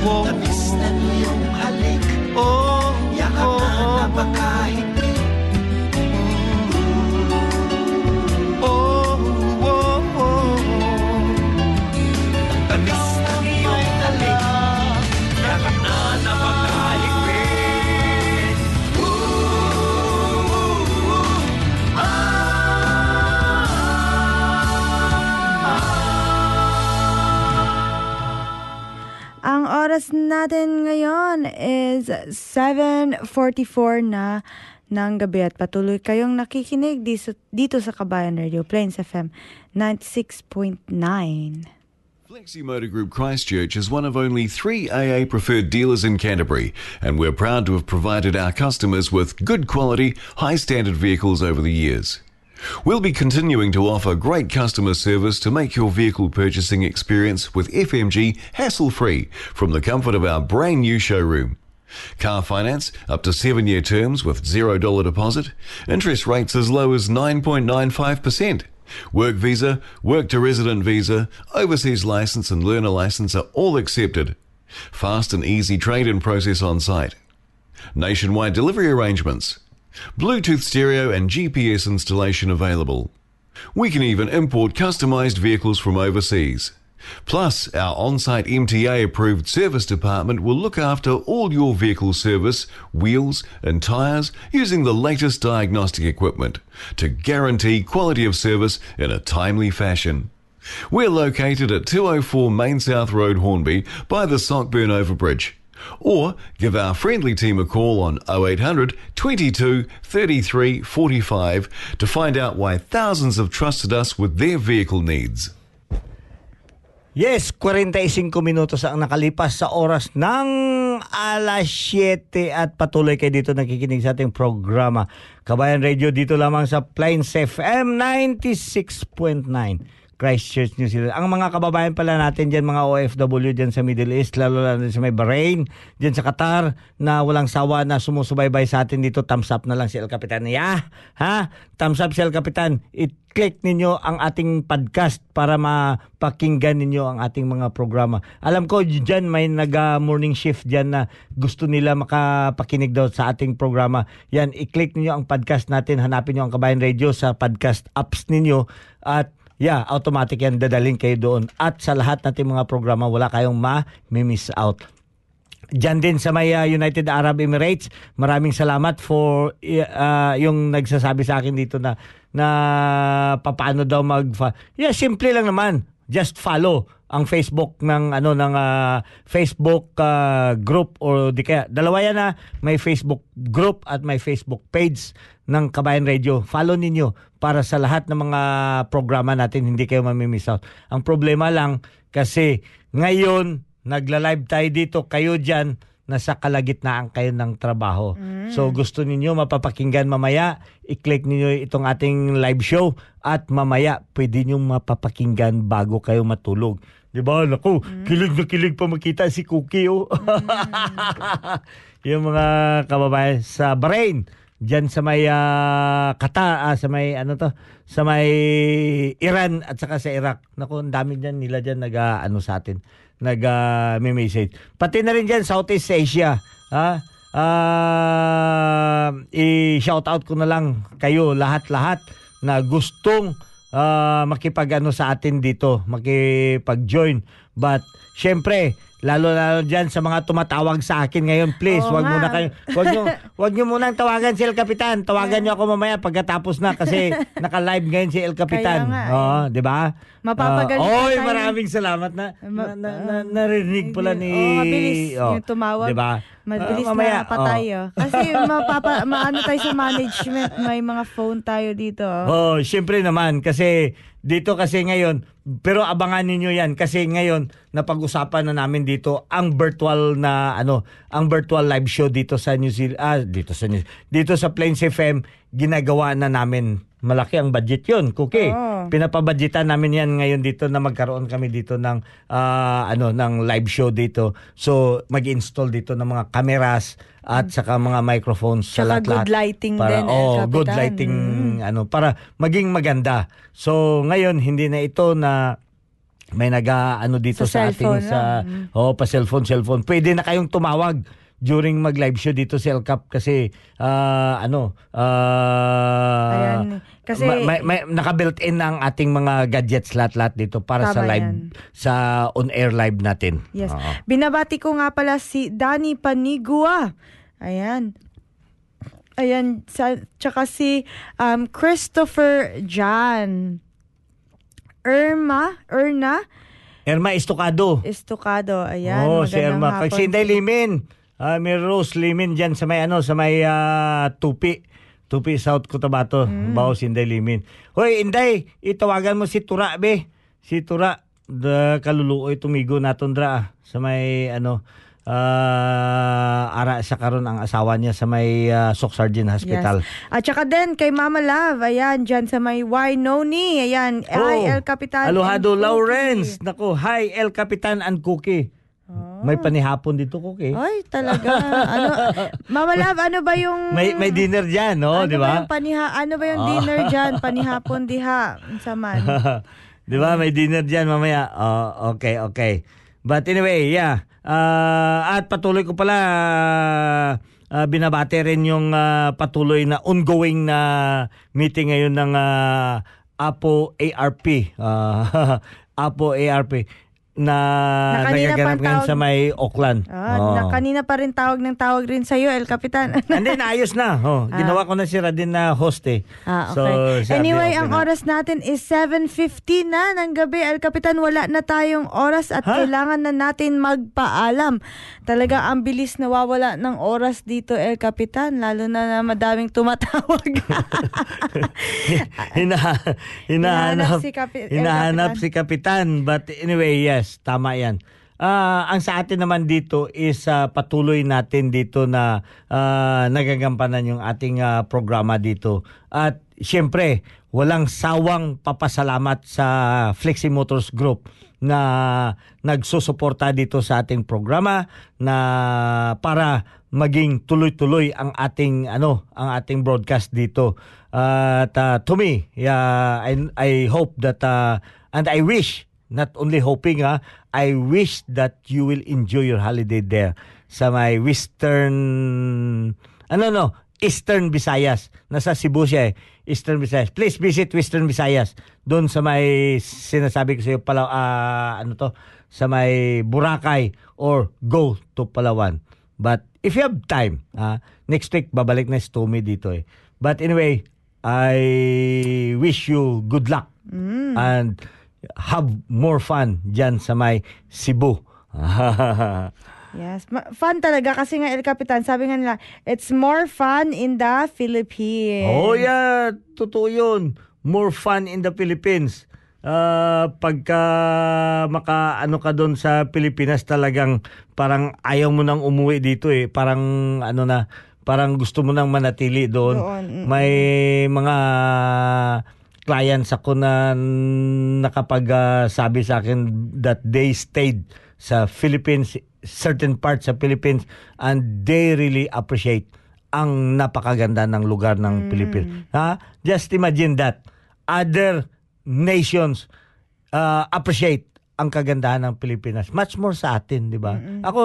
Oh, tamis ng iyong halik, oh, yakap oh, na napakahigpit. Oh, oh, oh, tamis ng iyong halik, yakap na napakahigpit. Ooh, ooh, ooh, ah. Ang oras natin ngayon is seven forty-four na ng gabi at patuloy kayong nakikinig dito, dito sa Kabayan Radio, Plains F M ninety-six point nine. Flexi Motor Group Christchurch is one of only three A A preferred dealers in Canterbury, and we're proud to have provided our customers with good quality, high standard vehicles over the years. We'll be continuing to offer great customer service to make your vehicle purchasing experience with F M G hassle-free from the comfort of our brand new showroom. Car finance up to seven-year terms with zero dollars deposit, interest rates as low as nine point nine five percent. Work visa, work to resident visa, overseas license and learner license are all accepted. Fast and easy trade-in process on site. Nationwide delivery arrangements. Bluetooth stereo and G P S installation available. We can even import customised vehicles from overseas. Plus, our on-site M T A-approved service department will look after all your vehicle service, wheels and tyres using the latest diagnostic equipment to guarantee quality of service in a timely fashion. We're located at two oh four Main South Road, Hornby, by the Sockburn Overbridge. Or give our friendly team a call on oh eight hundred, twenty-two, thirty-three, forty-five to find out why thousands have trusted us with their vehicle needs. Yes, forty-five minutos ang nakalipas sa oras ng alas siyete at patuloy kayo dito nakikinig sa ating programa. Kabayan Radio dito lamang sa Plains F M ninety-six point nine. Christchurch, New Zealand. Ang mga kababayan pala natin dyan, mga O F W dyan sa Middle East, lalo na sa may Bahrain, dyan sa Qatar, na walang sawa na sumusubaybay sa atin dito, thumbs up na lang si El Capitan. Yeah, ha? Thumbs up si El Capitan. I-click ninyo ang ating podcast para mapakinggan ninyo ang ating mga programa. Alam ko, dyan may nag-morning shift dyan na gusto nila makapakinig daw sa ating programa. Yan, i-click ninyo ang podcast natin. Hanapin nyo ang Kabayan Radio sa podcast apps ninyo at yeah, automatic yan. Dadalhin kayo doon. At sa lahat nating mga programa, wala kayong ma-miss out. Diyan din sa may uh, United Arab Emirates, maraming salamat for uh, yung nagsasabi sa akin dito na, na paano daw mag... Yeah, simple lang naman. Just follow ang Facebook ng ano ng uh, Facebook uh, group or di kaya dalawa yan na, may Facebook group at may Facebook page ng Kabayan Radio. Follow ninyo para sa lahat ng mga programa natin, hindi kayo mamimiss out. Ang problema lang kasi ngayon nagla-live tayo dito, kayo diyan nasa kalagitnaan kayo ng trabaho. Mm. So gusto ninyo mapapakinggan mamaya, i-click ninyo itong ating live show at mamaya pwede nyo mapapakinggan bago kayo matulog. Diba? Naku, mm. kilig na kilig pa makita si Cookie. Oh. Mm. Yung mga kababayan sa Bahrain, diyan sa may uh, Qatar, ah, sa may ano to, sa may Iran at saka sa Iraq. Naku, ang dami diyan nila diyan nag-aano sa atin. Nag-message. Uh, Pati na rin dyan, Southeast Asia. Ha? Uh, i-shout out ko na lang kayo, lahat-lahat, na gustong uh, makipag-ano sa atin dito, makipag-join. But, syempre, lalo-lalo dyan sa mga tumatawag sa akin ngayon, please, oh, wag muna kayo, wag nyo, wag nyo munang tawagan si El Capitan. Tawagan nyo ako mamaya pagkatapos na kasi naka-live ngayon si El Capitan. Oo, di ba? Mapapagaling uh, oy, maraming salamat na, na, na, na narinig pala ni... Oh, mabilis oh, yung tumawag. Diba? Mabilis uh, mamaya, na patay. Oh. Kasi mapapa, maano tayo sa management, may mga phone tayo dito. Oh, syempre naman. Kasi dito kasi ngayon, pero abangan niyo yan. Kasi ngayon, napag-usapan na namin dito ang virtual na, ano, ang virtual live show dito sa New Zealand. Ah, dito sa New Zealand. Dito sa Plains F M, ginagawa na namin. Malaki ang budget yun, Cookie. Oh. Pinapabudgetan namin yan ngayon dito na magkaroon kami dito ng uh, ano ng live show dito. So, mag-install dito ng mga cameras at saka mga microphones sa lahat-lahat. Good lighting para, din. Oh, eh, good lighting. Mm. ano Para maging maganda. So, ngayon, hindi na ito na may nag-ano dito sa, sa ating... Phone, sa mm. oh, pa-cellphone, cellphone. Pwede na kayong tumawag during mag-live show dito si El Cap kasi uh, ano uh, ayan, kasi ma- ma- ma- naka-built-in ang ating mga gadgets lahat-lahat dito para sa live yan. Sa on-air live natin. Yes. Uh-huh. Binabati ko nga pala si Danny Panigua. Ayan. Ayan, sa, tsaka si um, Christopher Jan. Irma, Erna. Irma Estocado. Estocado, ayan. Oh, si Irma. Pag si Inday Limin. Uh, may Rose Limin dyan sa may ano sa may uh, Tupi Tupi South Cotabato mm. Baos Inday Limin. Hoy Inday, itawagan mo si Tura be. Si Tura da kaluluoy tumigo natundra sa may ano uh, ara sa karon ang asawa niya sa may uh, Soc Sargent Hospital. Yes. At saka din kay Mama Love, ayan dyan sa may Wainoni. Ayan, oh, hi El Capitan. Alohado Lawrence. Nako, hi El Capitan and Cookie. Oh. May panihapon dito, Cookie. Ay, talaga. ano, Mama Love, ano ba yung... May, may dinner dyan, no? Ano diba? Ba yung paniha... Ano ba yung oh. dinner dyan? Panihapon diha. Saman. Diba? May dinner dyan mamaya. Oh, okay, okay. But anyway, yeah. Uh, at patuloy ko pala uh, uh, binabate rin yung uh, patuloy na ongoing na meeting ngayon ng uh, Apo A R P. Uh, Apo A R P na, na nagaganap ngayon sa may Auckland. Ah, oh. Na kanina pa rin tawag ng tawag rin sa'yo, El Capitan. And then, ayos na. Oh, ah. Ginawa ko na si Radin na host eh. Ah, okay. So, anyway, ang na. oras natin is seven fifteen na ng gabi, El Capitan. Wala na tayong oras at huh? kailangan na natin magpaalam. Talaga, ang bilis nawawala ng oras dito, El Capitan. Lalo na na madaming tumatawag. Hina, hinahanap, hinahanap, si Kapi- hinahanap si Kapitan. But anyway, yes. Tama yan. Uh, ang sa atin naman dito is uh, patuloy natin dito na uh, nagagampanan yung ating uh, programa dito. At siyempre, walang sawang papasalamat sa Flexi Motors Group na nagsusuporta dito sa ating programa na para maging tuloy-tuloy ang ating ano, ang ating broadcast dito. Uh, at uh, to me, uh, I, I hope that uh, and I wish Not only hoping, ah, I wish that you will enjoy your holiday there sa may Western, ano no, Eastern Visayas. Nasa Cebu siya eh, Eastern Visayas. Please visit Western Visayas. Doon sa may, sinasabi ko sa iyo, Palaw, uh, ano to, sa may Boracay or go to Palawan. But if you have time, ah, next week, babalik na si Tommy dito eh. But anyway, I wish you good luck. Mm. And have more fun dyan sa may Cebu. Yes. Fun talaga kasi nga, El Capitan, sabi nga nila, it's more fun in the Philippines. Oh yeah, totoo yun. More fun in the Philippines. Uh, pagka maka ano ka doon sa Pilipinas, talagang parang ayaw mo nang umuwi dito eh. Parang ano na, parang gusto mo nang manatili doon. doon. May mga clients ako na nakapagsabi uh, sa akin that they stayed sa Philippines, certain parts sa Philippines, and they really appreciate ang napakaganda ng lugar ng mm. Philippines. Ha? Just imagine that. Other nations uh, appreciate ang kagandahan ng Pilipinas. Much more sa atin, di ba? Mm-hmm. Ako,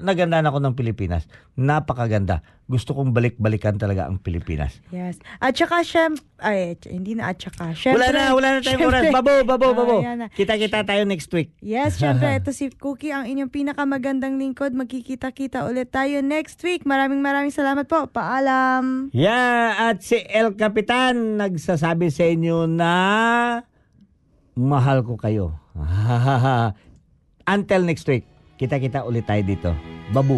nagandaan ako ng Pilipinas. Napakaganda. Gusto kong balik-balikan talaga ang Pilipinas. Yes. At saka, syem- ay, hindi na at saka. Syempre, wala na, wala na tayong oras. Babo, babo, ah, babo. Kita-kita tayo next week. Yes, syempre. Ito si Cookie, ang inyong pinakamagandang lingkod. Magkikita-kita ulit tayo next week. Maraming maraming salamat po. Paalam. Yeah, at si El Capitan, nagsasabi sa inyo na mahal ko kayo. Until next week, kita-kita ulit tayo dito. Babu.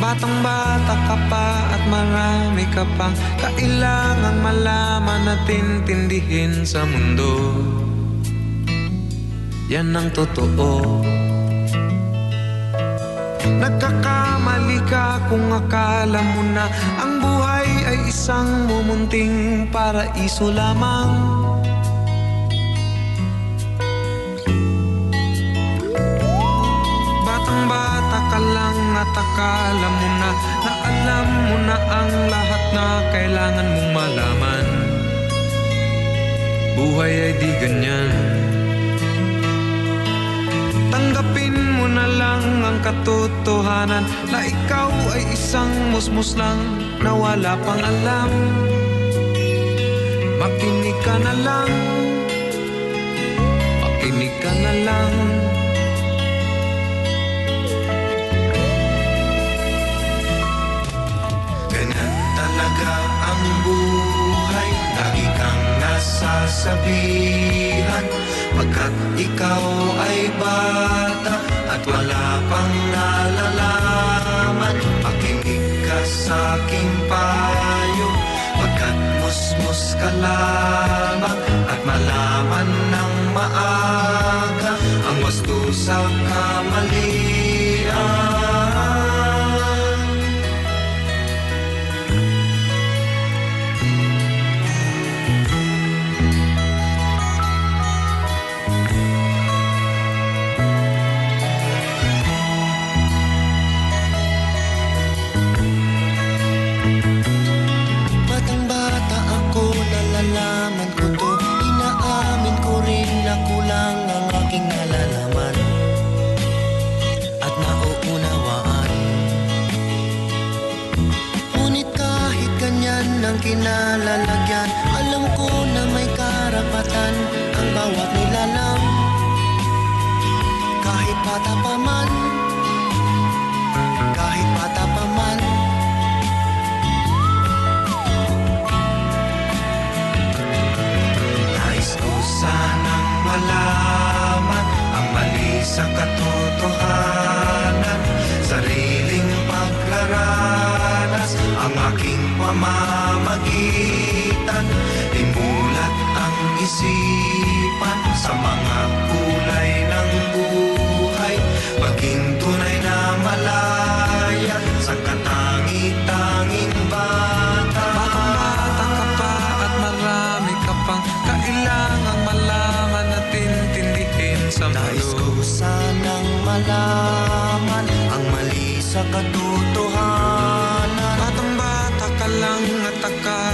Batang-bata ka pa at marami ka pang kailangang malaman at intindihin sa mundo. Yan ang totoo. Nagkakamali ka kung akala mo na ang buhay ay isang mumunting paraiso lamang. Batang-bata ka lang at akala mo na na alam mo na ang lahat na kailangan mong malaman. Buhay ay di ganyan. Tanggapin mo na lang ang katotohanan na ikaw ay isang musmus lang na wala pang alam. Makinig ka na lang. Makinig ka na lang. Talaga ang buhay, lagi kang nasasabihan, pagkat ikaw ay bata at wala pang nalalaman. Pakinig ka sa aking payo, pagkat musmus ka lamang at malaman ng maaga ang wasto sa kamalian. kinalalagyan. Alam ko na may karapatan ang bawat nilalang, kahit bata pa man, kahit bata pa man. Nais ko sanang malaman ang mali sa katotohanan, sariling paglaranas ang aking pamamagitan, imulat ang isipan sa mga kulay ng buhay, maging tunay na malaya sa katangi-tanging bata. Batang bata ka pa at marami ka pang kailangang malaman at intindihin sa mundo. Nais ko sanang malaman ang mali sa katotohanan. Batang bata ka lang at akala